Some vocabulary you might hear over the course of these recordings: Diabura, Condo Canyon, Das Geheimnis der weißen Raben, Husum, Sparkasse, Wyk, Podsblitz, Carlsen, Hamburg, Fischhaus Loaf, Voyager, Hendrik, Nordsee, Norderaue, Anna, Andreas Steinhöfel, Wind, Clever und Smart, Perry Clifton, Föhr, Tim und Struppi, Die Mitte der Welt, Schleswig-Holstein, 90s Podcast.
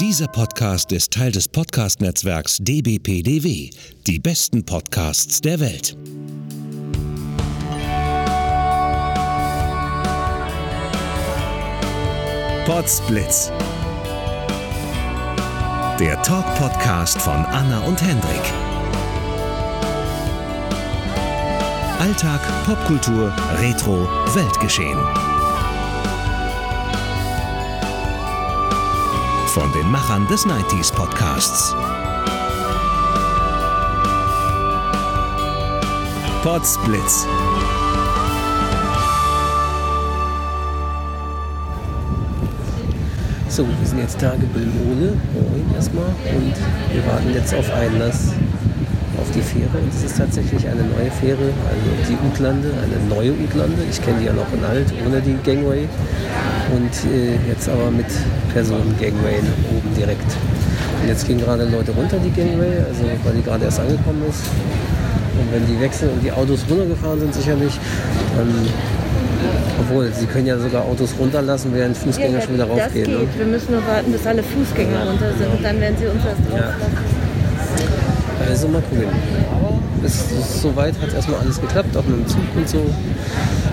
Dieser Podcast ist Teil des Podcast-Netzwerks DbPdW, die besten Podcasts der Welt. Podsblitz, der Talk-Podcast von Anna und Hendrik. Alltag, Popkultur, Retro, Weltgeschehen. Von den Machern des 90s Podcasts. Podsblitz. So, wir sind jetzt Tagebüll ohne, erstmal. Und wir warten jetzt auf Einlass auf die Fähre. Und es ist tatsächlich eine neue Fähre, also die Uthlande, eine neue Uthlande. Ich kenne die ja noch in alt, ohne die Gangway. Und jetzt aber mit Personen-Gangway oben direkt. Und jetzt gehen gerade Leute runter, die Gangway, also weil die gerade erst angekommen ist. Und wenn die wechseln und die Autos runtergefahren sind, sicherlich, dann, obwohl, sie können ja sogar Autos runterlassen, während Fußgänger schon wieder raufgehen. Das geht, ne? Wir müssen nur warten, bis alle Fußgänger runter sind, und dann werden sie uns erst rauslassen. Also mal gucken. Bis soweit hat erstmal alles geklappt, auch mit dem Zug und so.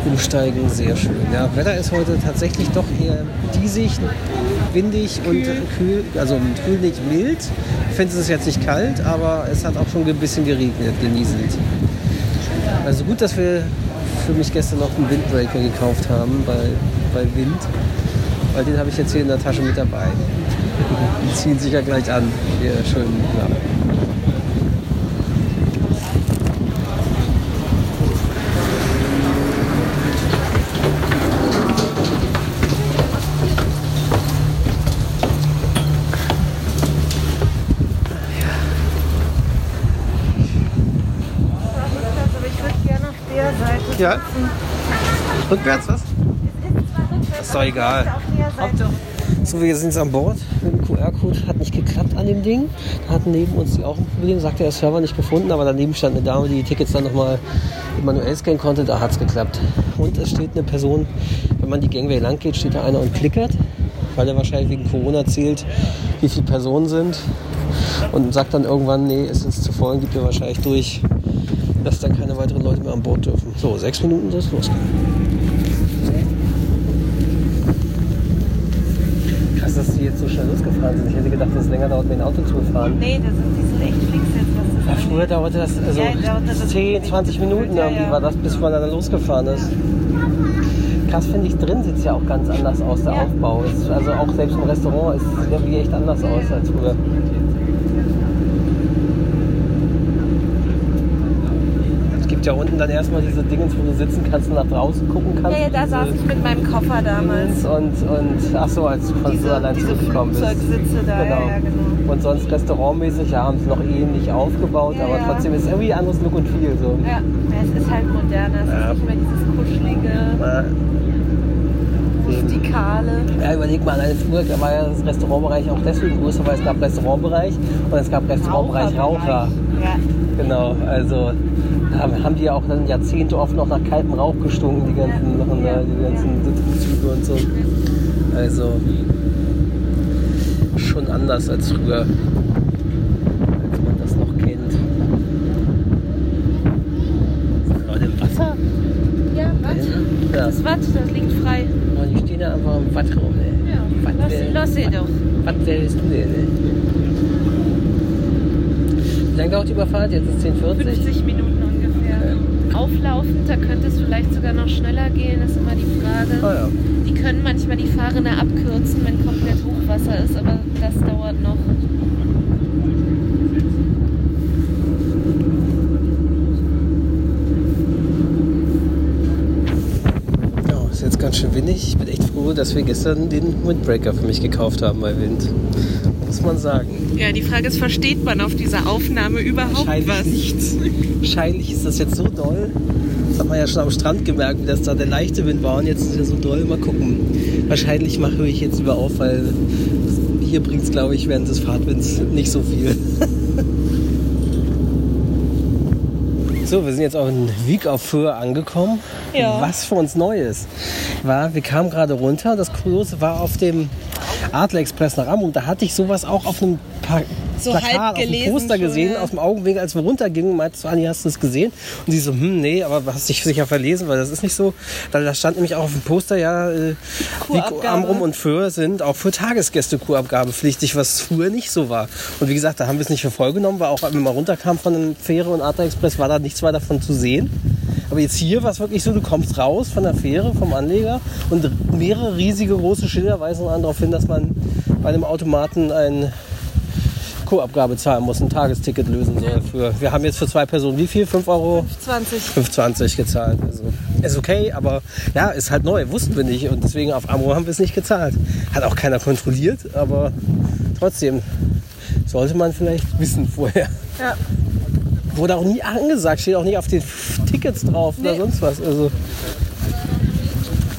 Umsteigen, sehr schön. Ja, Wetter ist heute tatsächlich doch eher diesig, windig und kühl, also kühl nicht mild. Ich finde es jetzt nicht kalt, aber es hat auch schon ein bisschen geregnet, genieselt. Also gut, dass wir für mich gestern noch einen Windbreaker gekauft haben bei Wind, weil den habe ich jetzt hier in der Tasche mit dabei. Die ziehen sich ja gleich an, hier schön. Ja. Ja. Rückwärts, was? Ist doch egal. So, wir sind jetzt an Bord mit dem QR-Code. Hat nicht geklappt an dem Ding. Hat neben uns die auch ein Problem. Sagt der Server nicht gefunden, aber daneben stand eine Dame, die die Tickets dann nochmal manuell scannen konnte. Da hat es geklappt. Und es steht eine Person, wenn man die Gangway lang geht, steht da einer und klickert, weil er wahrscheinlich wegen Corona zählt, wie viele Personen sind. Und sagt dann irgendwann, nee, es ist zu voll und gibt er wahrscheinlich durch, dass dann keine weiteren Leute mehr an Bord dürfen. So, 6 Minuten soll es losgehen. Krass, dass die jetzt so schnell losgefahren sind. Ich hätte gedacht, dass es länger dauert, mit dem Auto zu fahren. Nee, die sind echt fix jetzt. Was das früher dauerte das, also ja, dauerte das 10, 20 Minuten irgendwie war das, bis man dann losgefahren ist. Krass finde ich, drin sieht es ja auch ganz anders aus, der Aufbau. Ist, also auch selbst im Restaurant ist es irgendwie echt anders aus als früher. Da unten dann erstmal diese Dingens, wo du sitzen kannst und nach draußen gucken kannst. Ja, da saß ich mit meinem Koffer damals. Und ach so, als du allein zurückgekommen bist. Da, genau. Ja, genau. Und sonst restaurantmäßig haben es noch ähnlich aufgebaut, ja, aber trotzdem ist irgendwie anderes Look und Feel. So. Ja, es ist halt moderner, es ist nicht mehr dieses kuschelige, rustikale. Ja, überleg mal, alleine früher war ja das Restaurantbereich auch deswegen größer, weil es gab Restaurantbereich und es gab Restaurantbereich Raucher. Ja. Genau, also haben die ja auch dann Jahrzehnte oft noch nach kaltem Rauch gestunken, die ganzen Sitzungszüge und so. Also schon anders als früher, als man das noch kennt. Sind Leute im Wasser? Ja, Watt. Ja. Das Watt, das liegt frei. Und die stehen da einfach im Watt rum, ey. Ja, lass sie doch. Watt willst du denn, ey? Dann dauert die Überfahrt, jetzt ist 10:40. 50 Minuten ungefähr. Okay. Auflaufend, da könnte es vielleicht sogar noch schneller gehen, ist immer die Frage. Oh ja. Die können manchmal die Fahrrinne abkürzen, wenn komplett Hochwasser ist, aber das dauert noch. Oh, ist jetzt ganz schön windig. Ich bin echt froh, dass wir gestern den Windbreaker für mich gekauft haben bei Wind. Muss man sagen. Ja, die Frage ist, versteht man auf dieser Aufnahme überhaupt was? Nichts. Wahrscheinlich ist das jetzt so doll. Das hat man ja schon am Strand gemerkt, dass da der leichte Wind war und jetzt ist er so doll. Mal gucken. Wahrscheinlich höre ich jetzt über auf, weil hier bringt es, glaube ich, während des Fahrtwinds nicht so viel. So, wir sind jetzt auf dem Wyk auf Föhr angekommen. Ja. Was für uns neu ist, war, wir kamen gerade runter. Das Kuriose war auf dem Adler Express nach Amrum. Da hatte ich sowas auch auf einem Plakat, auf einem Poster gesehen, auf dem Augenwinkel, als wir runtergingen. Meinte so, Anni, hast du das gesehen? Und sie so, nee, aber hast dich sicher verlesen, weil das ist nicht so. Da stand nämlich auch auf dem Poster, ja, wie Amrum und Föhr sind auch für Tagesgäste kurabgabepflichtig, was früher nicht so war. Und wie gesagt, da haben wir es nicht für voll genommen, weil auch wenn man runterkam von der Fähre und Adler Express, war da nichts weiter davon zu sehen. Aber jetzt hier war es wirklich so, du kommst raus von der Fähre, vom Anleger, und mehrere riesige große Schilder weisen an darauf hin, dass man bei einem Automaten eine Kurabgabe zahlen muss, ein Tagesticket lösen soll. Wir haben jetzt für zwei Personen wie viel? 5 Euro? 5,20 gezahlt. Also, ist okay, aber ja, ist halt neu, wussten wir nicht. Und deswegen auf Amrum haben wir es nicht gezahlt. Hat auch keiner kontrolliert, aber trotzdem sollte man vielleicht wissen vorher. Ja. Wurde auch nie angesagt, steht auch nicht auf den Tickets drauf oder sonst was. Also,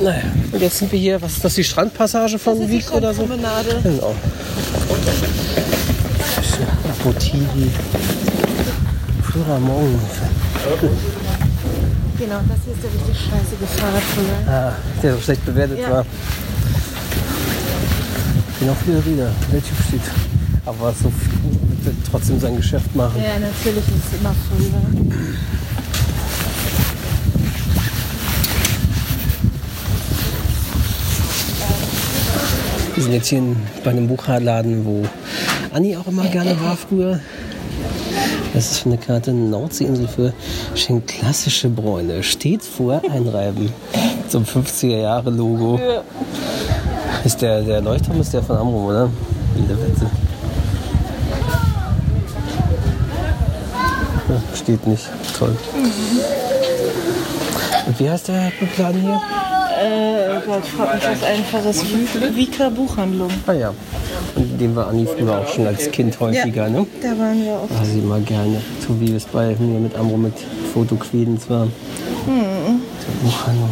naja, und jetzt sind wir hier, was ist das, die Strandpassage von Wyk oder so? Genau. Botigi. Früher morgen. Genau, das hier ist der richtig scheißige Fahrradtunnel. Ah, der so schlecht bewertet war. Genau, viele Rieder. Der Typ steht. Aber so viel. Trotzdem sein Geschäft machen. Ja, natürlich ist es immer früher. Wir sind jetzt hier bei einem Buchhandladen, wo Anni auch immer gerne war früher. Das ist für eine Karte Nordseeinsel für schenkt klassische Bräune. Steht vor einreiben. So ein 50er-Jahre-Logo. Ja. Ist der Leuchtturm ist der von Amrum, oder? In der Wette. Steht nicht. Toll. Und wie heißt der Laden hier? Gott, frag mich was Einfaches. Wyker Buchhandlung. Ah ja. Und den war Anni früher auch schon als Kind häufiger, ne? Da waren wir auch. War sie immer gerne. So wie es bei mir mit Amrum mit Fotoquedens war. Mhm. Buchhandlung.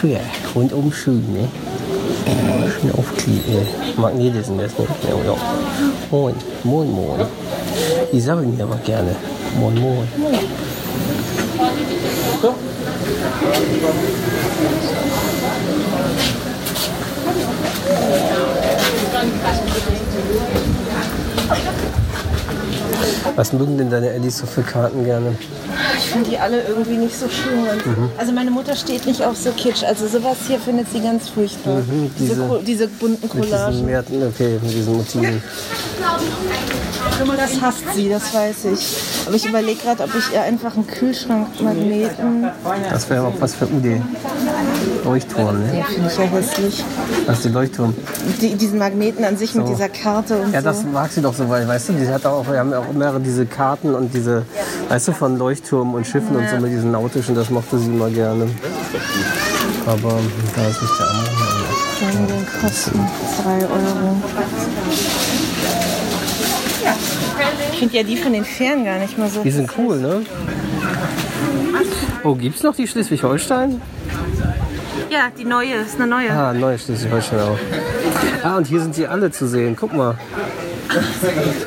Früher. Rundum schön, ne? Schön aufkleben. Magnet ist das, ne? Ja, oder? Moin, moin, moin. Die sammeln hier aber gerne. Moin, moin. Ja. Was mögen denn deine Ellis so für Karten gerne? Ich finde die alle irgendwie nicht so schön. Mhm. Also meine Mutter steht nicht auf so Kitsch. Also sowas hier findet sie ganz furchtbar. Mhm, diese bunten Collagen. Mit diesen Motiven. Das hasst sie, das weiß ich. Aber ich überlege gerade, ob ich ihr einfach einen Kühlschrankmagneten... Das wäre auch was für Ude. Leuchtturm, ne? Ja, finde ich ja hässlich. Was ist die Leuchtturm? Diesen Magneten an sich so. Mit dieser Karte und ja, so. Ja, das mag sie doch so, weil, weißt du, die hat auch, wir haben ja auch mehrere diese Karten und diese, weißt du, von Leuchtturmen und Schiffen und so mit diesen nautischen, das mochte sie immer gerne. Aber da ist nicht der andere. Den kosten 3 Euro. Ich finde ja die von den Fähren gar nicht mehr so. Die sind cool, ne? Oh, gibt's noch die Schleswig-Holstein? Ja, die neue, ist eine neue. Ah, neue Schleswig-Holstein auch. Ah, und hier sind sie alle zu sehen, guck mal.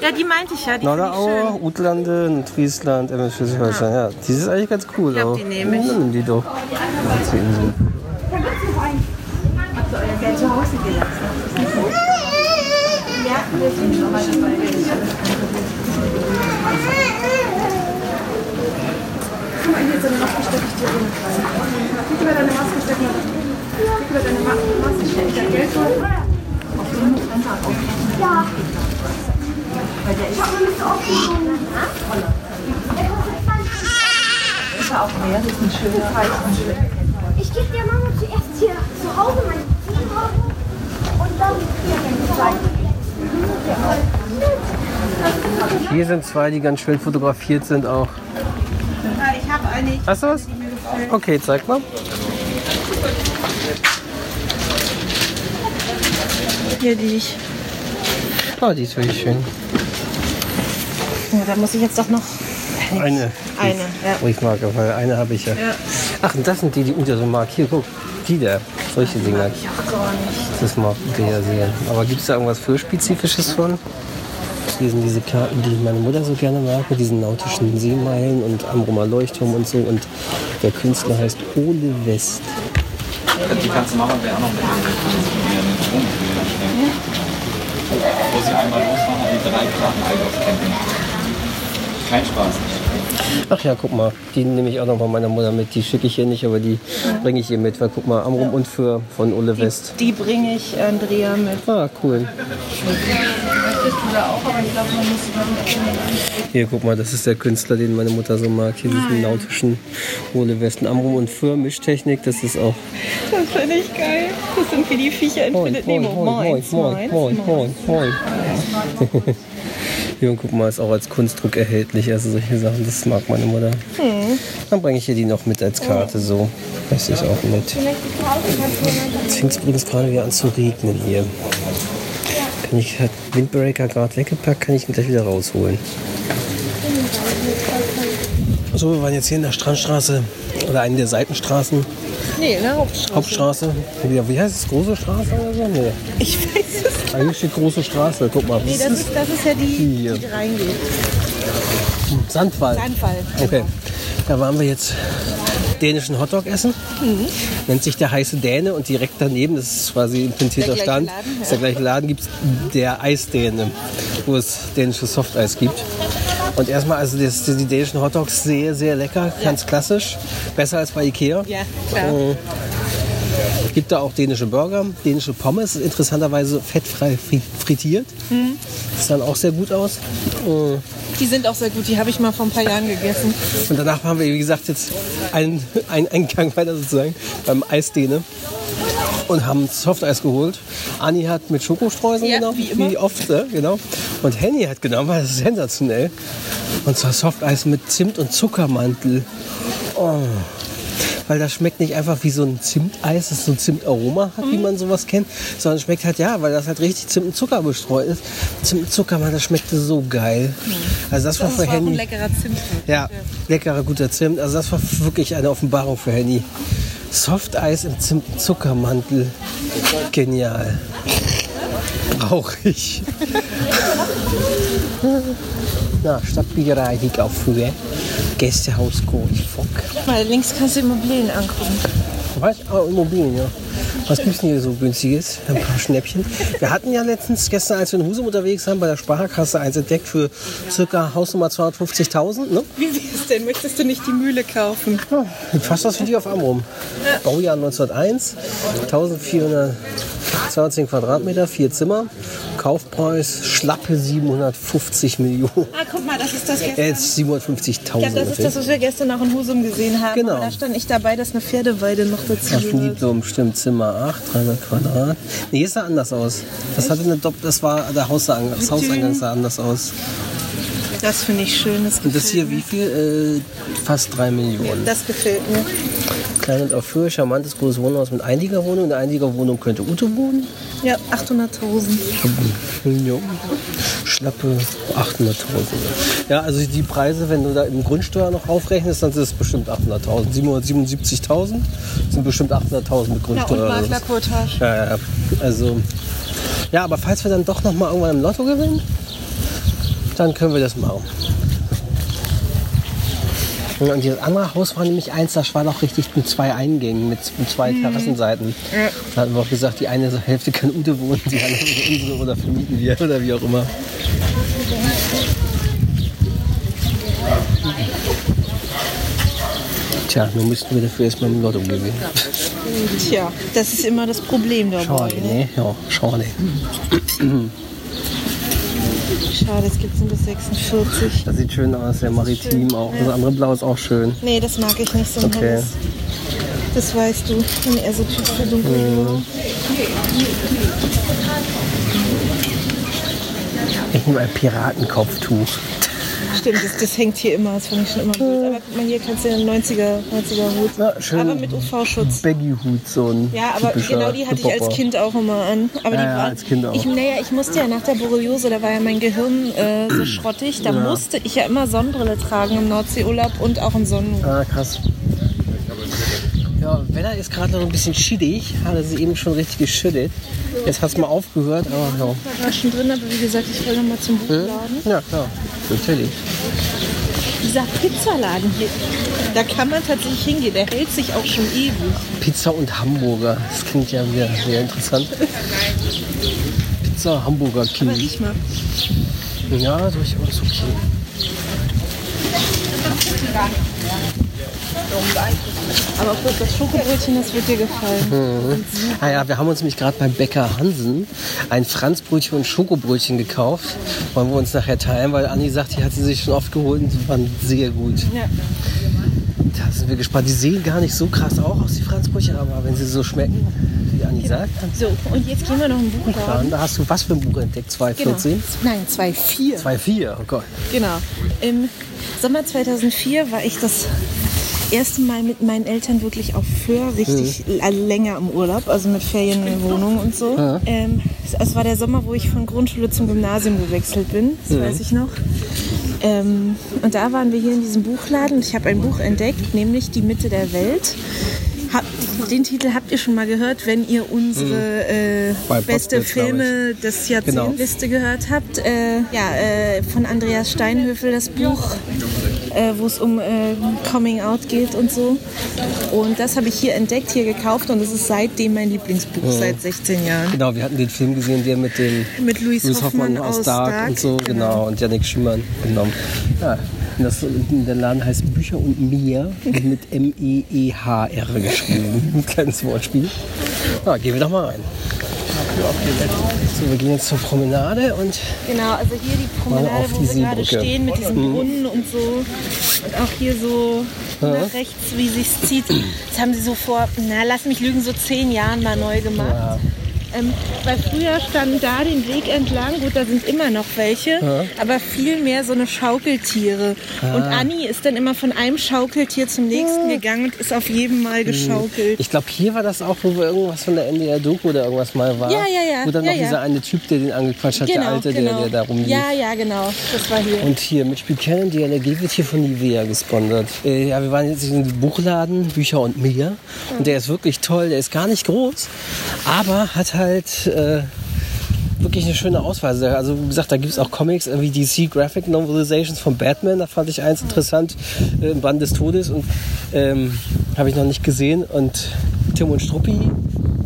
Ja, die meinte ich ja. Norderaue, Uthlande, Friesland, Schleswig-Holstein. Ja, die ist eigentlich ganz cool. Ich glaube, die nehme ich. Nimm die doch. Habt ihr euer Geld zu Hause gelassen? Ja, wir sind schon mal dabei. Guck mal, hier ist deine Maske, stecke ich dir rum. Guck über deine Maske, stecke ich dir rum. Guck über deine Maske, stecke ich dein Geld rum. Auf den Mund einfach aufpassen. Ja. Weil der ist... Ich hab mir nicht so aufgehoben. Ist ja auch mehr, das ist ein schöner Zeichen. Ich gebe der Mama zuerst hier zu Hause meine 10 Euro und dann hier den Zeichen. Hier sind 2, die ganz schön fotografiert sind auch. Ich habe eine. Hast du was? Okay, zeig mal. Hier die ich. Oh, die ist wirklich schön. Ja, da muss ich jetzt doch noch... Eine ja. Briefmarke, weil eine habe ich ja. Ach, und das sind die unter so mag. Hier, guck, die da. Solche Dinger. Ich auch gar nicht. Das mag ich ja sehen. Aber gibt es da irgendwas für Spezifisches von? Hier sind diese Karten, die meine Mutter so gerne mag, mit diesen nautischen Seemeilen und Amrumer Leuchtturm und so. Und der Künstler heißt Ole West. Die kannst du machen, wäre auch noch mit dem nach dem Altdorf-Camping. Kein Spaß. Ach ja, guck mal, die nehme ich auch noch bei meiner Mutter mit. Die schicke ich hier nicht, aber die bringe ich hier mit. Weil guck mal, Amrum und Föhr von Ole West. Die bringe ich Andrea mit. Ah, cool. Hier, guck mal, das ist der Künstler, den meine Mutter so mag. Hier diesen nautischen Ole West. Amrum und Föhr, Mischtechnik, das ist auch... Das finde ich geil. Das sind wie die Viecher in Findet Nemo. Moin. Und guck mal, ist auch als Kunstdruck erhältlich, also solche Sachen, das mag meine Mutter. Dann bringe ich hier die noch mit als Karte, so. Das ist auch nett. Jetzt fängt es übrigens gerade wieder an zu regnen hier. Kann ich, hat Windbreaker gerade weggepackt, kann ich ihn gleich wieder rausholen. So, wir waren jetzt hier in der Strandstraße oder einer der Seitenstraßen. Nee, in der Hauptstraße. Wie heißt es? Große Straße oder so? Nee. Ich weiß es nicht. Eigentlich steht große Straße. Guck mal. Nee, das ist ja die reingeht. Sandwall. Okay. Genau. Da waren wir jetzt dänischen Hotdog essen. Nennt sich der heiße Däne und direkt daneben, das ist quasi ein pintierter Stand, ist der gleiche Laden, gibt es der Eisdäne, wo es dänisches Softeis gibt. Und erstmal, also die dänischen Hotdogs sehr, sehr lecker, ganz klassisch. Besser als bei Ikea. Ja, klar. Gibt da auch dänische Burger, dänische Pommes, interessanterweise fettfrei frittiert. Das sah dann auch sehr gut aus. Die sind auch sehr gut, die habe ich mal vor ein paar Jahren gegessen. Und danach haben wir, wie gesagt, jetzt einen Gang weiter sozusagen beim Eisdäne und haben Softeis geholt. Anni hat mit Schokostreuseln genommen, wie oft, genau. Und Henny hat genommen, weil das ist sensationell. Und zwar Softeis mit Zimt und Zuckermantel. Oh. Weil das schmeckt nicht einfach wie so ein Zimteis, das so ein Zimtaroma hat, wie man sowas kennt, sondern schmeckt halt, weil das halt richtig Zimt und Zucker bestreut ist. Zimt und Zucker, Mann, das schmeckte so geil. Also das war für Henny ein leckerer Zimt. Ja, leckerer, guter Zimt. Also das war wirklich eine Offenbarung für Henny. Softeis im Zimt und Zuckermantel. Genial. Brauche ich. Na, Stadtbiegerei, Weg auf Höhe. Gästehaus Goldfock. Mal links kannst du Immobilien angucken. Was? Oh, Immobilien, ja. Was gibt's denn hier so günstiges? Ein paar Schnäppchen. Wir hatten ja gestern, als wir in Husum unterwegs waren, bei der Sparkasse eins entdeckt für circa Hausnummer 250.000, ne? Wie wär's denn? Möchtest du nicht die Mühle kaufen? Ja, fast was für dich auf Amrum. Ja. Baujahr 1901, 1420 Quadratmeter, 4 Zimmer. Kaufpreis schlappe 750 Millionen. Ah, guck mal, das ist das gestern. Jetzt 750.000. Ja, das ist das, was wir gestern auch in Husum gesehen haben. Genau. Da stand ich dabei, dass eine Pferdeweide noch dazu gehört. So bestimmt Zimmer 8, 300 Quadrat. Nee, hier sah anders aus. Das hatte eine das Hauseingang sah anders aus. Das finde ich schön. Und das hier, wie viel? Fast 3 Millionen. Das gefällt mir. Klein und auf Höhe, charmantes, großes Wohnhaus mit Einliegerwohnung. In der Einliegerwohnung könnte Ute wohnen. Ja, 800.000. Ja, schlappe 800.000. Ja, also die Preise, wenn du da im Grundsteuer noch aufrechnest, dann sind es bestimmt 800.000. 777.000 sind bestimmt 800.000 mit Grundsteuer. Ja, und Maklerquotage. Ja, also, ja, aber falls wir dann doch noch mal irgendwann im Lotto gewinnen, dann können wir das machen. Und dieses andere Haus war nämlich eins, das war doch richtig mit 2 Eingängen, mit 2 Terrassenseiten. Da hatten wir auch gesagt, die eine Hälfte kann Ute wohnen, die andere unsere oder vermieten wir oder wie auch immer. Tja, nun müssten wir dafür erstmal im Lotto gewinnen. Tja, das ist immer das Problem dabei. Schade, ne? Ja, schade. Schade, es gibt es nur bis 46. Das sieht schön aus, sehr maritim schön, auch. Ja. Das andere Blau ist auch schön. Nee, das mag ich nicht so ein helles. Das weißt du, ich bin eher so Typ für dunkelblau. Ich nehme ein Piratenkopftuch. Stimmt, das hängt hier immer, das fand ich schon immer gut. Aber guck mal, hier kannst du ja einen 90er Hut. Na, schön, aber mit UV-Schutz. Baggy-Hut, so ein ja, aber genau die hatte ich als Kind auch immer an. Aber die waren, als Kind auch. Ich musste ja nach der Borreliose, da war ja mein Gehirn so schrottig, da musste ich ja immer Sonnenbrille tragen im Nordseeurlaub und auch im Sonnenhut. Ah, krass. Ja, Wetter ist gerade noch ein bisschen schittig, hatte sie eben schon richtig geschüttet. Jetzt hat es mal aufgehört, aber ja. Ich war schon drin, aber wie gesagt, ich will noch mal zum Buchladen. Ja, klar, natürlich. Dieser Pizzaladen hier, da kann man tatsächlich hingehen, der hält sich auch schon ewig. Pizza und Hamburger, das klingt ja wieder sehr interessant. Pizza, Hamburger, Kind. Aber riech mal. Ja, so ist alles okay. Aber gut, das Schokobrötchen, das wird dir gefallen. Mhm. Ah ja, wir haben uns nämlich gerade beim Bäcker Hansen ein Franzbrötchen und Schokobrötchen gekauft. Wollen wir uns nachher teilen, weil Anni sagt, die hat sie sich schon oft geholt und die waren sehr gut. Ja. Da sind wir gespannt. Die sehen gar nicht so krass aus, die Franzbrötchen, aber wenn sie so schmecken, wie Anni sagt. So, und jetzt gehen wir noch ein Buch an. Da hast du was für ein Buch entdeckt? 2014? Genau. Nein, 2004. 2004, oh Gott. Genau. Im Sommer 2004 war ich das erste Mal mit meinen Eltern wirklich auf Föhr, richtig länger im Urlaub, also mit Ferienwohnung und so. Ja. Es war der Sommer, wo ich von Grundschule zum Gymnasium gewechselt bin, das weiß ich noch. Und da waren wir hier in diesem Buchladen und ich habe ein Buch entdeckt, nämlich Die Mitte der Welt. Den Titel habt ihr schon mal gehört, wenn ihr unsere beste Podsblitz, Filme des Jahrzehntliste gehört habt. Von Andreas Steinhöfel das Buch, wo es um Coming Out geht und so. Und das habe ich hier entdeckt, hier gekauft und das ist seitdem mein Lieblingsbuch, seit 16 Jahren. Genau, wir hatten den Film gesehen, der mit Louis Hoffmann aus Dark und so, genau, und Yannick Schumann genommen. Ja. Der Laden heißt Bücher und Meer, mit M-E-E-H-R geschrieben. Kleines Wortspiel. Na, gehen wir doch mal rein. So, wir gehen jetzt zur Promenade und... Genau, also hier die Promenade, wo wir gerade stehen, mit diesem Brunnen und so. Und auch hier so nach rechts, wie sich's zieht. Das haben sie so vor, lass mich lügen, so 10 Jahren mal neu gemacht. Ja. Weil früher standen da den Weg entlang, gut, da sind immer noch welche, aber viel mehr so eine Schaukeltiere. Ah. Und Anni ist dann immer von einem Schaukeltier zum nächsten gegangen und ist auf jedem Mal geschaukelt. Ich glaube, hier war das auch, wo wir irgendwas von der NDR-Doku oder irgendwas mal war. Ja. Wo dann noch dieser eine Typ, der den angequatscht hat, der Alte, der da rumlief. Ja, genau, das war hier. Und hier mit Spielkellen, die LRG wird hier von Nivea gesponsert. Ja, wir waren jetzt in einem Buchladen, Bücher und Meer. Ja. Und der ist wirklich toll, der ist gar nicht groß, aber hat halt wirklich eine schöne Auswahl. Also wie gesagt, da gibt es auch Comics, wie DC Graphic Novelizations von Batman, da fand ich eins interessant, im Band des Todes, und habe ich noch nicht gesehen, und Tim und Struppi,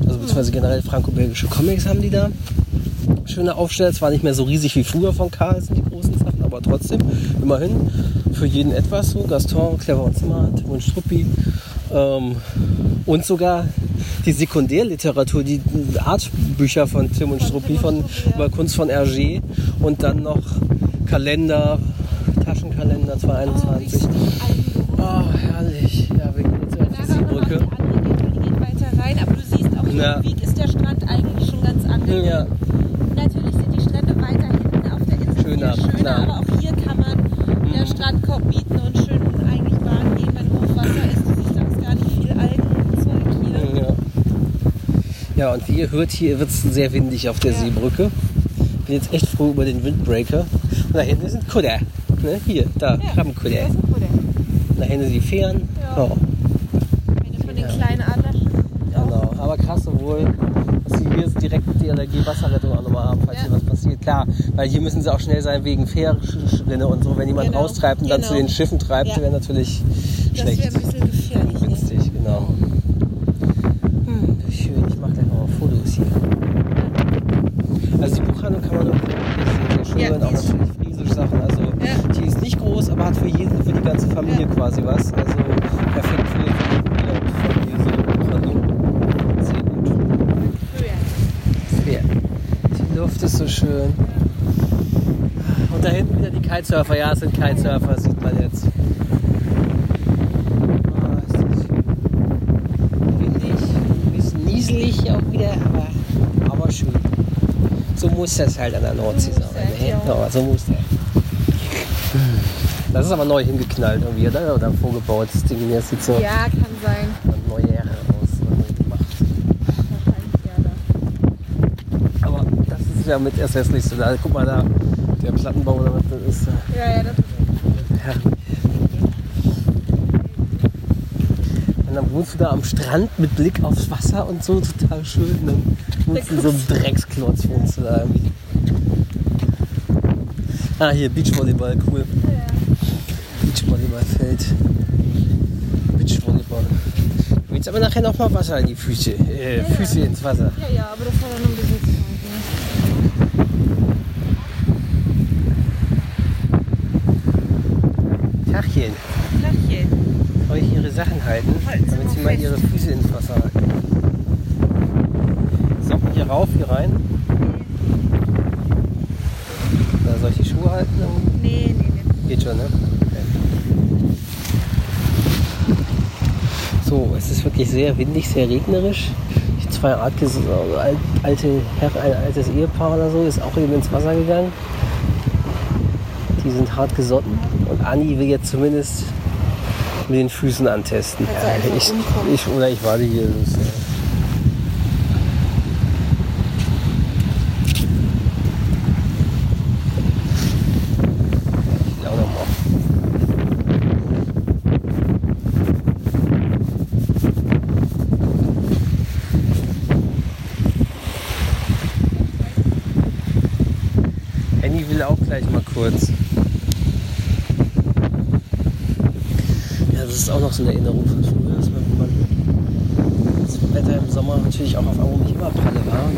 also beziehungsweise generell franco-belgische Comics haben die da. Schöne Aufsteller, es war nicht mehr so riesig wie früher von Carlsen, die großen Sachen, aber trotzdem, immerhin, für jeden etwas so, Gaston, Clever und Smart, Tim und Struppi, und sogar die Sekundärliteratur, die Artbücher von Tim und Struppi über Kunst von Hergé und dann noch Taschenkalender 2021. Herrlich. Ja, wir gehen jetzt auf die Brücke. Wir gehen weiter rein, aber du siehst auch, im Wyk ist der Strand eigentlich schon ganz angenehm. Ja. Natürlich sind die Strände weiter hinten auf der Insel schöner, aber auch hier kann man der Strandkorb bieten und schön eigentlich baden gehen, wenn Hochwasser ist. Ja, und wie ihr hört, hier wird es sehr windig auf der Seebrücke. Ich bin jetzt echt froh über den Windbreaker. Und da hinten sind Kudder. Ne? Hier, da, Krabbenkudder. Da hinten die Fähren. Ja. Oh. Eine von den kleinen Adlern. Genau, aber krass, obwohl, dass sie hier direkt die LRG-Wasserrettung auch nochmal haben, falls hier was passiert. Klar, weil hier müssen sie auch schnell sein wegen Fährschwinne und so. Wenn jemand raustreibt und dann zu den Schiffen treibt, wäre natürlich schlecht. Das wäre ein bisschen gefährlich. Günstig, genau. Also die Buchhandlung kann man auch sehr, sehr schön hören, auch natürlich friesische Sachen. Also die ist nicht groß, aber hat für die ganze Familie quasi was. Also perfekt für die Familie, so Buchhandlung. Sehr gut. Ja. Die Luft ist so schön. Und da hinten wieder die Kitesurfer. Ja, es sind Kitesurfer, sieht man jetzt. Ist das schön. Windig, ein bisschen nieselig auch wieder, aber schön. So muss das halt an der Nordsee sein. So muss das. Das ist aber neu hingeknallt irgendwie, oder? Oder vorgebaut, das Ding hier sieht so. Ja, kann sein. Neue Jahre gemacht. Wahrscheinlich, aber das ist ja mit das Hässlichste. Da, guck mal da, der Plattenbau oder was das ist. Ja, das ist herrlich. Und dann wohnst du da am Strand mit Blick aufs Wasser und so, total schön. Ne? In so einem Drecksklotz wohnst du da irgendwie. Ah, hier, Beachvolleyball, cool. Ja. Beachvolleyballfeld. Beachvolleyball. Du willst aber nachher noch mal Wasser in die Füße. Füße ins Wasser. Ja, aber das war dann noch ein bisschen zu weit. Sachen halten, damit sie mal ihre Füße ins Wasser halten. Socken hier rauf, hier rein. Oder soll ich die Schuhe halten? Nee. Geht schon, ne? Okay. So, es ist wirklich sehr windig, sehr regnerisch. Zwei ein altes Ehepaar oder so ist auch eben ins Wasser gegangen. Die sind hart gesotten und Anni will jetzt zumindest mit den Füßen antesten. Also ich warte hier. Ja, das ist auch noch so eine Erinnerung von früher, dass das Wetter im Sommer natürlich auch auf Amrum nicht immer pralle war,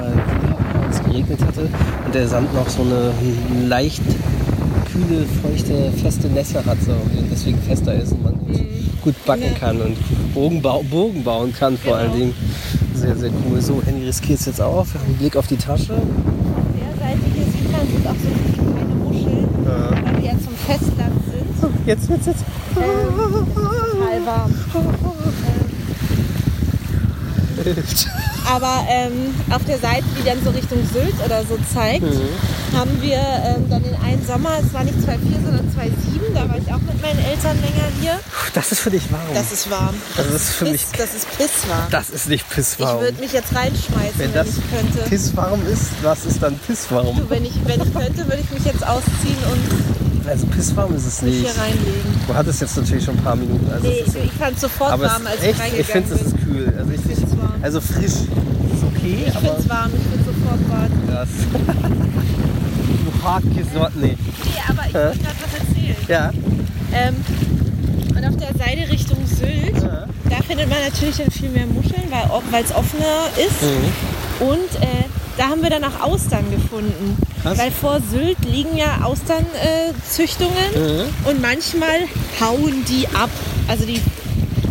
weil es geregnet hatte und der Sand noch so eine leicht kühle, feuchte, feste Nässe hat, so, und deswegen fester ist und man gut backen kann und Bogen bauen kann, vor allen Dingen. Sehr, sehr cool. So, Henry riskiert es jetzt auch. Wir haben einen Blick auf die Tasche. Auch so kleine Muscheln, weil die ja zum Festland sind. Oh, jetzt wird es jetzt total warm. Aber auf der Seite, die dann so Richtung Sylt oder so zeigt, haben wir dann den einen Sommer, es war nicht 2004, sondern 2007, da war ich auch mit meinen Eltern länger hier. Das ist für dich warm. Das ist warm. Das ist pisswarm. Das ist nicht pisswarm. Ich würde mich jetzt reinschmeißen, wenn ich könnte. Wenn pisswarm ist, was ist dann pisswarm? Du, wenn ich könnte, würde ich mich jetzt ausziehen und... Also pisswarm ist es nicht. Hier reinlegen. Du hattest jetzt natürlich schon ein paar Minuten. Also ich fand es sofort warm, als ich reingegangen bin. Ich finde, es ist kühl. Also also frisch ist okay, ich finde es warm, ich bin sofort warm. Krass. Du hart gesotten, nee. Nee, aber ich wollte gerade was erzählen. Ja. Und auf der Seite Richtung Sylt, da findet man natürlich dann viel mehr Muscheln, weil es offener ist. Mhm. Und da haben wir dann auch Austern gefunden. Krass. Weil vor Sylt liegen ja Austernzüchtungen und manchmal hauen die ab. Also die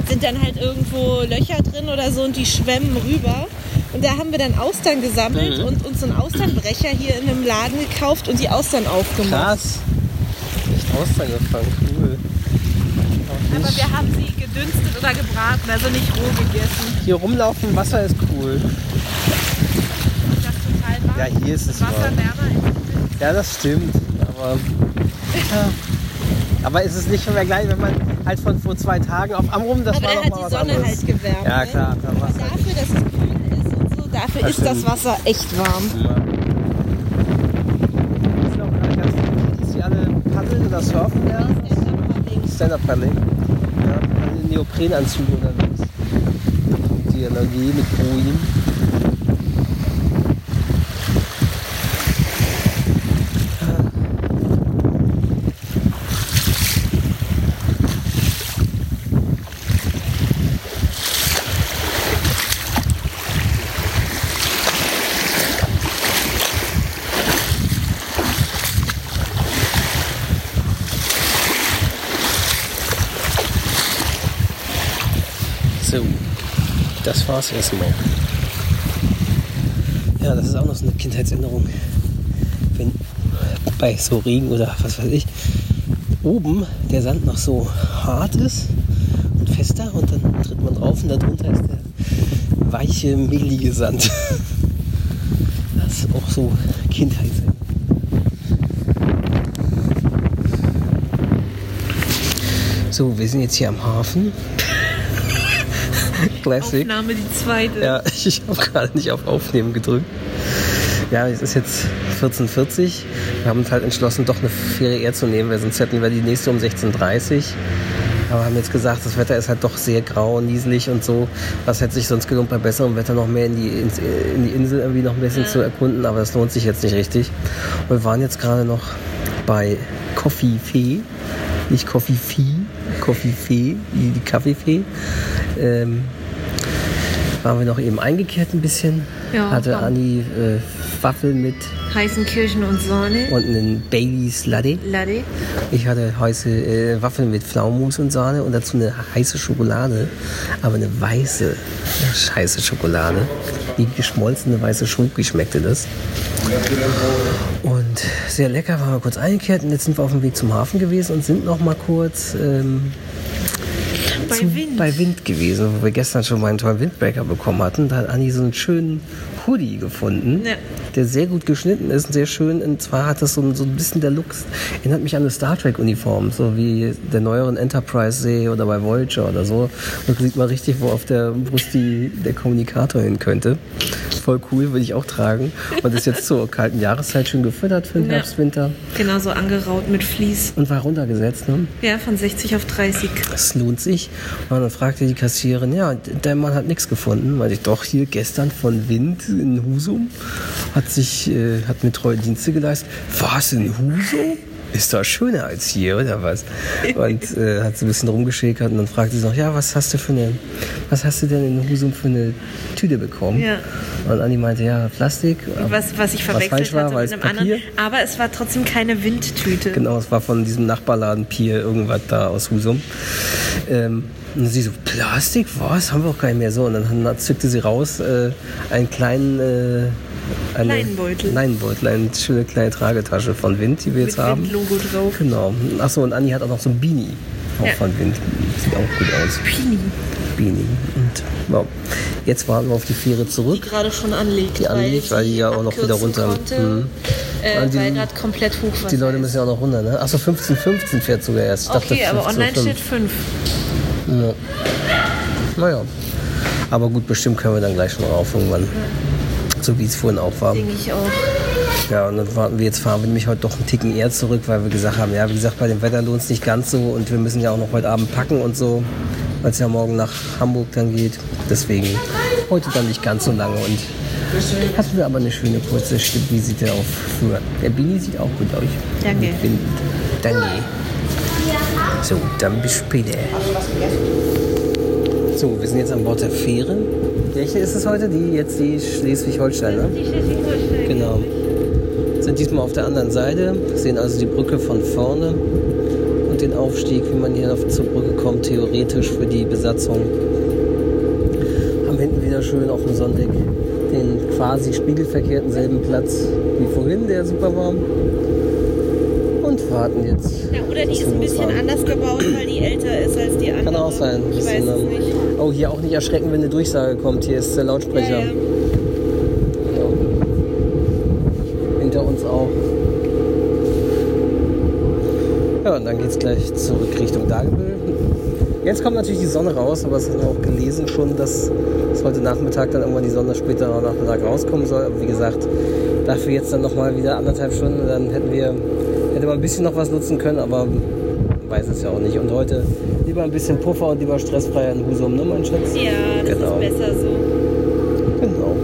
sind dann halt irgendwo Löcher drin oder so und die schwemmen rüber. Und da haben wir dann Austern gesammelt und uns einen Austernbrecher hier in einem Laden gekauft und die Austern aufgemacht. Krass. Echt Austern gefangen, cool. Aber wir haben sie gedünstet oder gebraten, also nicht roh gegessen. Hier rumlaufen, Wasser ist cool. Ist das total warm? Ja, hier ist es warm. Wasser wärmer ist. Ja, das stimmt. Aber ist es nicht schon mehr gleich, wenn man halt von vor 2 Tagen auf Amrum, das aber war noch mal was anderes. Aber da hat die Sonne halt gewärmt. Ja, klar. Da war's dafür, dass es kühl ist und so, dafür das ist stimmt. Das Wasser echt warm. Ja. Das sind auch ganz viele, die alle paddeln oder surfen. Ja. Stand-up-Paddling. Ja, alle Neoprenanzüge unterwegs. Die Allergie mit Bojen. Das war's erstmal. Ja, das ist auch noch so eine Kindheitserinnerung. Wenn bei so Regen oder was weiß ich, oben der Sand noch so hart ist und fester und dann tritt man drauf und darunter ist der weiche, mehlige Sand. Das ist auch so Kindheitserinnerung. So, wir sind jetzt hier am Hafen. Classic. Aufnahme, die zweite. Ja, ich habe gerade nicht auf Aufnehmen gedrückt. Ja, es ist jetzt 14:40. Wir haben uns halt entschlossen, doch eine Fähre eher zu nehmen, weil sonst hätten wir die nächste um 16:30. Aber haben jetzt gesagt, das Wetter ist halt doch sehr grau und nieselig und so. Was hätte sich sonst gelohnt, bei besserem Wetter noch mehr in die Insel irgendwie noch ein bisschen zu erkunden. Aber das lohnt sich jetzt nicht richtig. Und wir waren jetzt gerade noch bei Coffee-Fee. Nicht Coffee-Fee. Coffee-Fee, die Kaffeefee. Waren wir noch eben eingekehrt ein bisschen. Ja, hatte Anni Waffeln mit Heißenkirchen und Sahne. Und einen Baileys Latte. Ich hatte heiße Waffeln mit Pflaumenmus und Sahne und dazu eine heiße Schokolade. Aber eine weiße, scheiße Schokolade. Die geschmolzene weiße Schoki schmeckte das. Und sehr lecker, waren wir kurz eingekehrt und jetzt sind wir auf dem Weg zum Hafen gewesen und sind noch mal kurz bei Wind gewesen, wo wir gestern schon mal einen tollen Windbreaker bekommen hatten. Da hat Anni so einen schönen Hoodie gefunden, ja, der sehr gut geschnitten ist und sehr schön. Und zwar hat das so ein bisschen der Look, erinnert mich an eine Star Trek-Uniform, so wie der neueren Enterprise-Serie oder bei Voyager oder so. Und da sieht man richtig, wo auf der Brust der Kommunikator hin könnte. Voll cool, würde ich auch tragen. Und ist jetzt zur kalten Jahreszeit schön gefüttert für den Herbst, Winter. Genau, so angeraut mit Vlies. Und war runtergesetzt, ne? Ja, von 60 auf 30. Das lohnt sich. Und dann fragte die Kassiererin, ja, der Mann hat nichts gefunden, weil ich doch hier gestern von Wind in Husum hat mir treue Dienste geleistet. Was, in Husum? Ist doch schöner als hier, oder was? Und hat so ein bisschen rumgeschäkert und dann fragte sie noch, ja, was hast du denn in Husum für eine Tüte bekommen? Ja. Und Anni meinte, ja, Plastik. Was ich verwechselt hatte mit einem anderen. Aber es war trotzdem keine Windtüte. Genau, es war von diesem Nachbarladen Pier irgendwas da aus Husum. Und sie so, Plastik? Was? Haben wir auch gar nicht mehr so. Und dann zückte sie raus einen kleinen... Leinenbeutel, eine schöne kleine Tragetasche von Wind, die wir jetzt haben. Mit Wind-Logo drauf. Genau. Achso, und Anni hat auch noch so ein Beanie auch von Wind. Sieht auch gut aus. Beanie. Und wow. Jetzt warten wir auf die Fähre zurück. Die gerade schon anlegt. Weil die ja auch noch wieder runter. Weil gerade komplett Hochwasser. Die Leute müssen ja auch noch runter, ne? Achso, 15:15 fährt sogar erst. Ich dachte, aber online steht 5. Ja. Naja. Aber gut, bestimmt können wir dann gleich schon rauf irgendwann. Ja. So wie es vorhin auch war. Denke ich auch. Ja, und dann fahren wir nämlich heute doch einen Ticken eher zurück, weil wir gesagt haben, ja, wie gesagt, bei dem Wetter lohnt es nicht ganz so und wir müssen ja auch noch heute Abend packen und so, weil es ja morgen nach Hamburg dann geht. Deswegen heute dann nicht ganz so lange und hatten wir aber eine schöne kurze Stimme. Wie sieht der auf Föhr? Der Bini sieht auch gut aus. Danke. Danke. So, dann bis später. So, wir sind jetzt an Bord der Fähre. Welche ist es heute? Die Schleswig-Holstein, ne? Die Schleswig-Holstein. Genau. Sind diesmal auf der anderen Seite, sehen also die Brücke von vorne und den Aufstieg, wie man hier zur Brücke kommt, theoretisch für die Besatzung. Haben hinten wieder schön auf dem Sonnendeck den quasi spiegelverkehrten selben Platz wie vorhin, der super war. Warten jetzt. Ja, oder die ist ein bisschen anders gebaut, weil die älter ist als die andere. Kann auch sein. Ich weiß es nicht. Oh, hier auch nicht erschrecken, wenn eine Durchsage kommt. Hier ist der Lautsprecher. Ja, ja. Ja. Hinter uns auch. Ja, und dann geht's gleich zurück Richtung Dagebüll. Jetzt kommt natürlich die Sonne raus, aber es ist auch gelesen schon, dass es heute Nachmittag dann irgendwann die Sonne später am Nachmittag rauskommen soll. Aber wie gesagt, dafür jetzt dann nochmal wieder 1,5 Stunden, dann hätte man ein bisschen noch was nutzen können, aber weiß es ja auch nicht. Und heute lieber ein bisschen Puffer und lieber stressfreier in Husum, ne, mein Schatz? Ja, das ist besser so. Genau.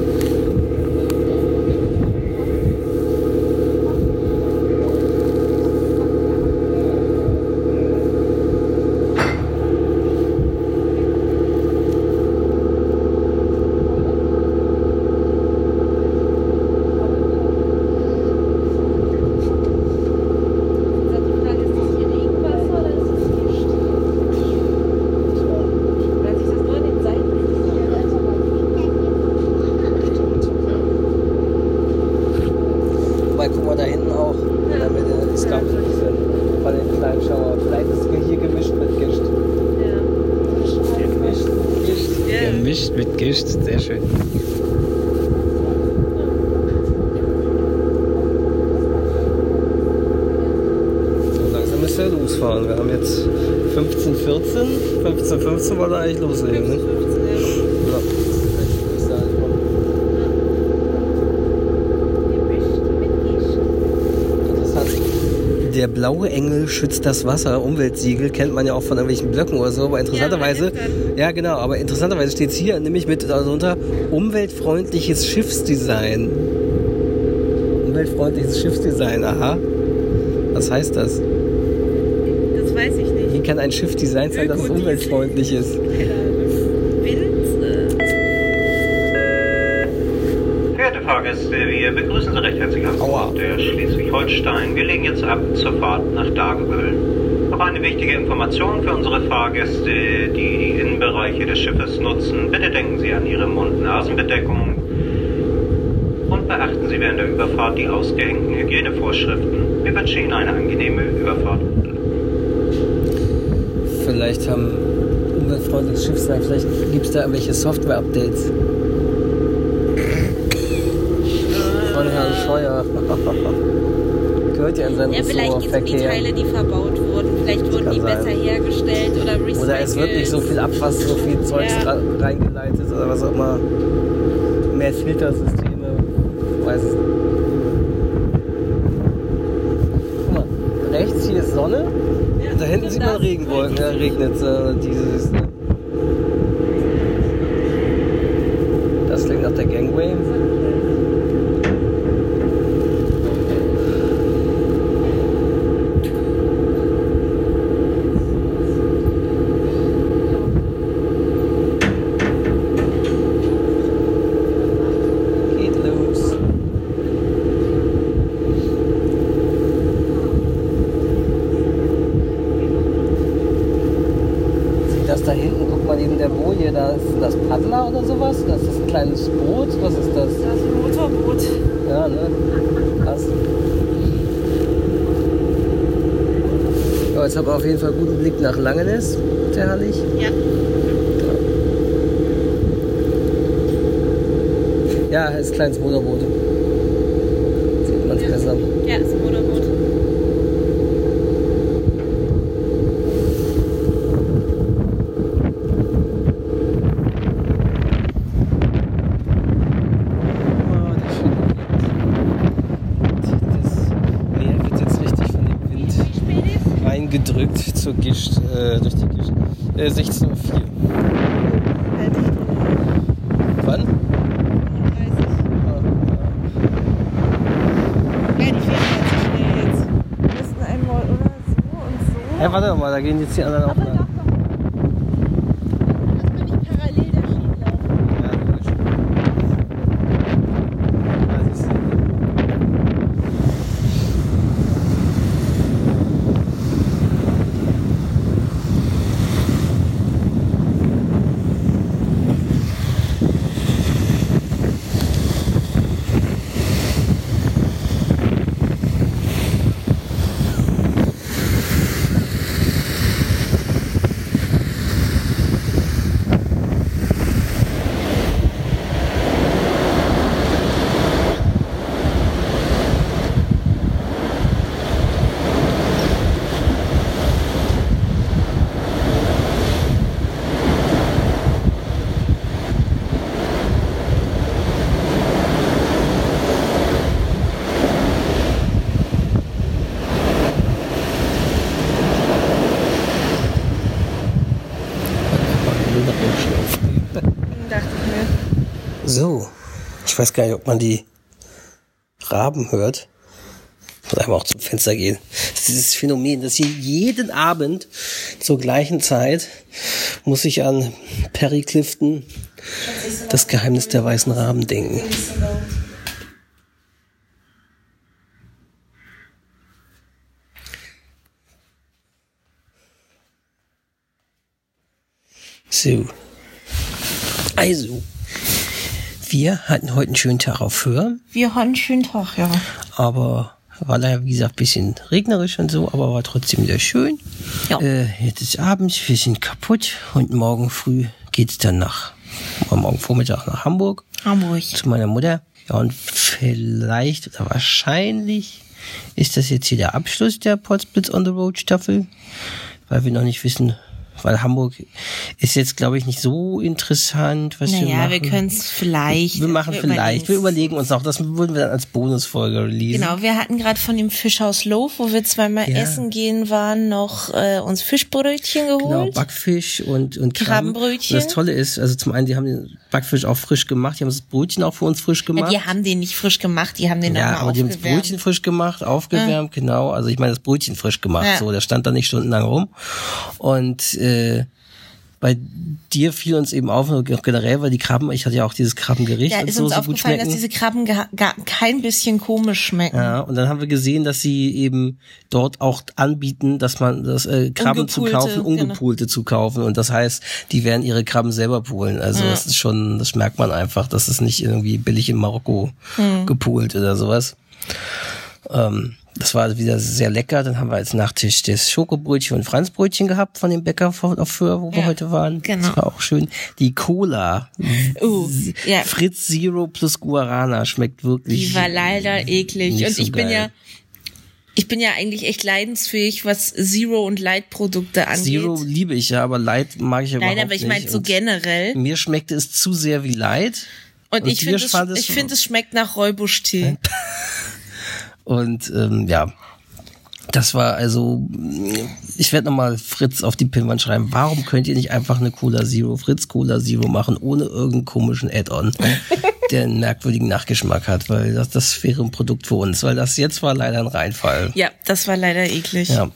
Wir haben jetzt 15:15 wollen wir eigentlich loslegen, ne? 15, ja. Ja. Der blaue Engel schützt das Wasser, Umweltsiegel, kennt man ja auch von irgendwelchen Blöcken oder so, aber interessanterweise, aber interessanterweise steht es hier nämlich mit darunter umweltfreundliches Schiffsdesign. Umweltfreundliches Schiffsdesign, aha. Was heißt das? Weiß ich nicht. Hier kann ein Schiff designt sein, dass es umweltfreundlich ist. Wind. Vierte Folge. Tages. Wir begrüßen Sie recht herzlich an Bord der Schleswig-Holstein. Wir legen jetzt ab zur Fahrt nach Dagebüll. Noch eine wichtige Information für unsere Fahrgäste, die die Innenbereiche des Schiffes nutzen. Bitte denken Sie an Ihre Mund-Nasen-Bedeckung und beachten Sie während der Überfahrt die ausgehängten Hygienevorschriften. Wir wünschen Ihnen eine angenehme Überfahrt. Vielleicht haben umweltfreundliches Schiff sein, vielleicht gibt es da irgendwelche Software-Updates. Von Herrn Scheuer. Gehört ja in seinen Ressortverkehr. Ja, vielleicht gibt es die Teile, die verbaut wurden. Vielleicht wurden die besser hergestellt oder recycelt. Oder es wird nicht so viel Abwasser, so viel Zeugs reingeleitet oder was auch immer. Mehr Filtersysteme. Weiß es nicht. Guck mal, rechts hier ist Sonne. Und da hinten sieht man Regenwolken, da regnet es. Das klingt nach der Gangway. Kleines Boot, was ist das? Das ist ein Motorboot. Ja, ne? Krass. Oh, jetzt habe ich auf jeden Fall einen guten Blick nach Langenes, der Herrlich. Ja. Ja, es ist ein kleines Motorboot. Sieht man es besser. Ja, es ist ein Motorboot. Gedrückt zur Gischt, durch die Gischt. 16.04 Uhr. Wann? 35. Ja, die fährt halt so schnell jetzt. Wir müssen einmal oder so und so. Ja, warte mal, da gehen jetzt die anderen auch lang. So, ich weiß gar nicht, ob man die Raben hört. Ich muss einfach auch zum Fenster gehen. Das ist dieses Phänomen, dass hier jeden Abend zur gleichen Zeit muss ich an Perry Clifton, das Geheimnis der weißen Raben, denken. So. Also. Wir hatten heute einen schönen Tag auf Föhr. Wir hatten einen schönen Tag, ja. Aber war leider, wie gesagt, ein bisschen regnerisch und so, aber war trotzdem sehr schön. Ja. Jetzt ist abends, wir sind kaputt und morgen früh geht's dann morgen Vormittag nach Hamburg. Hamburg. Zu meiner Mutter. Ja, und vielleicht oder wahrscheinlich ist das jetzt hier der Abschluss der Podsblitz on the Road Staffel, weil wir noch nicht wissen, weil Hamburg ist jetzt, glaube ich, nicht so interessant, was wir machen. Naja, wir können es vielleicht. Wir überlegen uns auch. Das würden wir dann als Bonusfolge releasen. Genau, wir hatten gerade von dem Fischhaus Loaf, wo wir zweimal essen gehen waren, noch uns Fischbrötchen geholt. Genau, Backfisch und Krabbenbrötchen. Und das Tolle ist, also zum einen, die haben den Backfisch auch frisch gemacht, die haben das Brötchen auch für uns frisch gemacht. Ja, die haben den nicht frisch gemacht, die haben den nochmal aufgewärmt. Ja, aber die haben das Brötchen frisch gemacht, aufgewärmt, genau. Also ich meine, das Brötchen frisch gemacht, so, das stand da nicht stundenlang rum. Und bei dir fiel uns eben auf, generell, weil die Krabben, ich hatte ja auch dieses Krabbengericht. Ja, ist uns so aufgefallen, dass diese Krabben kein bisschen komisch schmecken. Ja, und dann haben wir gesehen, dass sie eben dort auch anbieten, dass man das Krabben zu kaufen, ungepulte zu kaufen. Und das heißt, die werden ihre Krabben selber poolen. Also das ist schon, das merkt man einfach, dass es nicht irgendwie billig in Marokko gepoolt oder sowas. Das war wieder sehr lecker. Dann haben wir als Nachtisch das Schokobrötchen und Franzbrötchen gehabt von dem Bäcker auf Föhr, wo wir heute waren. Genau. Das war auch schön. Die Cola. Fritz Zero plus Guarana schmeckt wirklich. Die war leider eklig. Und ich bin ja eigentlich echt leidensfähig, was Zero- und Light-Produkte angeht. Zero liebe ich ja, aber Light mag ich ja überhaupt nicht. Nein, aber ich meine so generell. Mir schmeckte es zu sehr wie Light. Und ich finde, es schmeckt nach Räubusch-Tee. Und ja, das war also, ich werde nochmal Fritz auf die Pinnwand schreiben, warum könnt ihr nicht einfach eine Cola Zero, Fritz Cola Zero machen, ohne irgendeinen komischen Add-on, der einen merkwürdigen Nachgeschmack hat, weil das wäre ein Produkt für uns, weil das jetzt war leider ein Reinfall. Ja, das war leider eklig. Ja,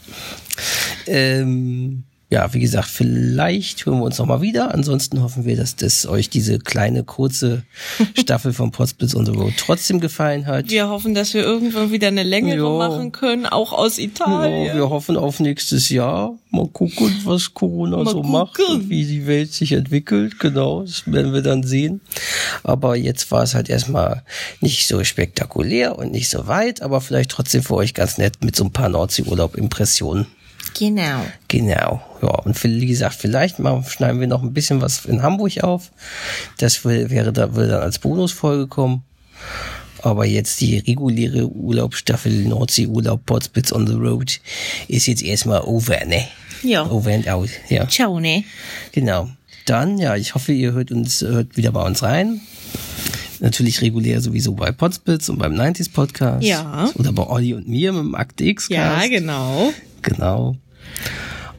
ja, wie gesagt, vielleicht hören wir uns nochmal wieder. Ansonsten hoffen wir, dass euch diese kleine, kurze Staffel von Podsblitz on the Road trotzdem gefallen hat. Wir hoffen, dass wir irgendwann wieder eine längere machen können, auch aus Italien. Ja, wir hoffen auf nächstes Jahr. Mal gucken, was Corona macht und wie die Welt sich entwickelt. Genau, das werden wir dann sehen. Aber jetzt war es halt erstmal nicht so spektakulär und nicht so weit, aber vielleicht trotzdem für euch ganz nett mit so ein paar Nordseeurlaub-Impressionen. Genau. Genau, ja. Und wie gesagt, vielleicht schneiden wir noch ein bisschen was in Hamburg auf. Das würde dann als Bonusfolge kommen. Aber jetzt die reguläre Urlaubsstaffel Nordsee-Urlaub, Podsblitz on the Road, ist jetzt erstmal over, ne? Ja. Over and out, ja. Ciao, ne? Genau. Dann, ja, ich hoffe, ihr hört wieder bei uns rein. Natürlich regulär sowieso bei Podsblitz und beim 90s Podcast. Ja. Oder bei Olli und mir mit dem Akt X-Cast. Ja, genau. Genau.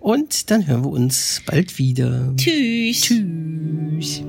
Und dann hören wir uns bald wieder. Tschüss. Tschüss.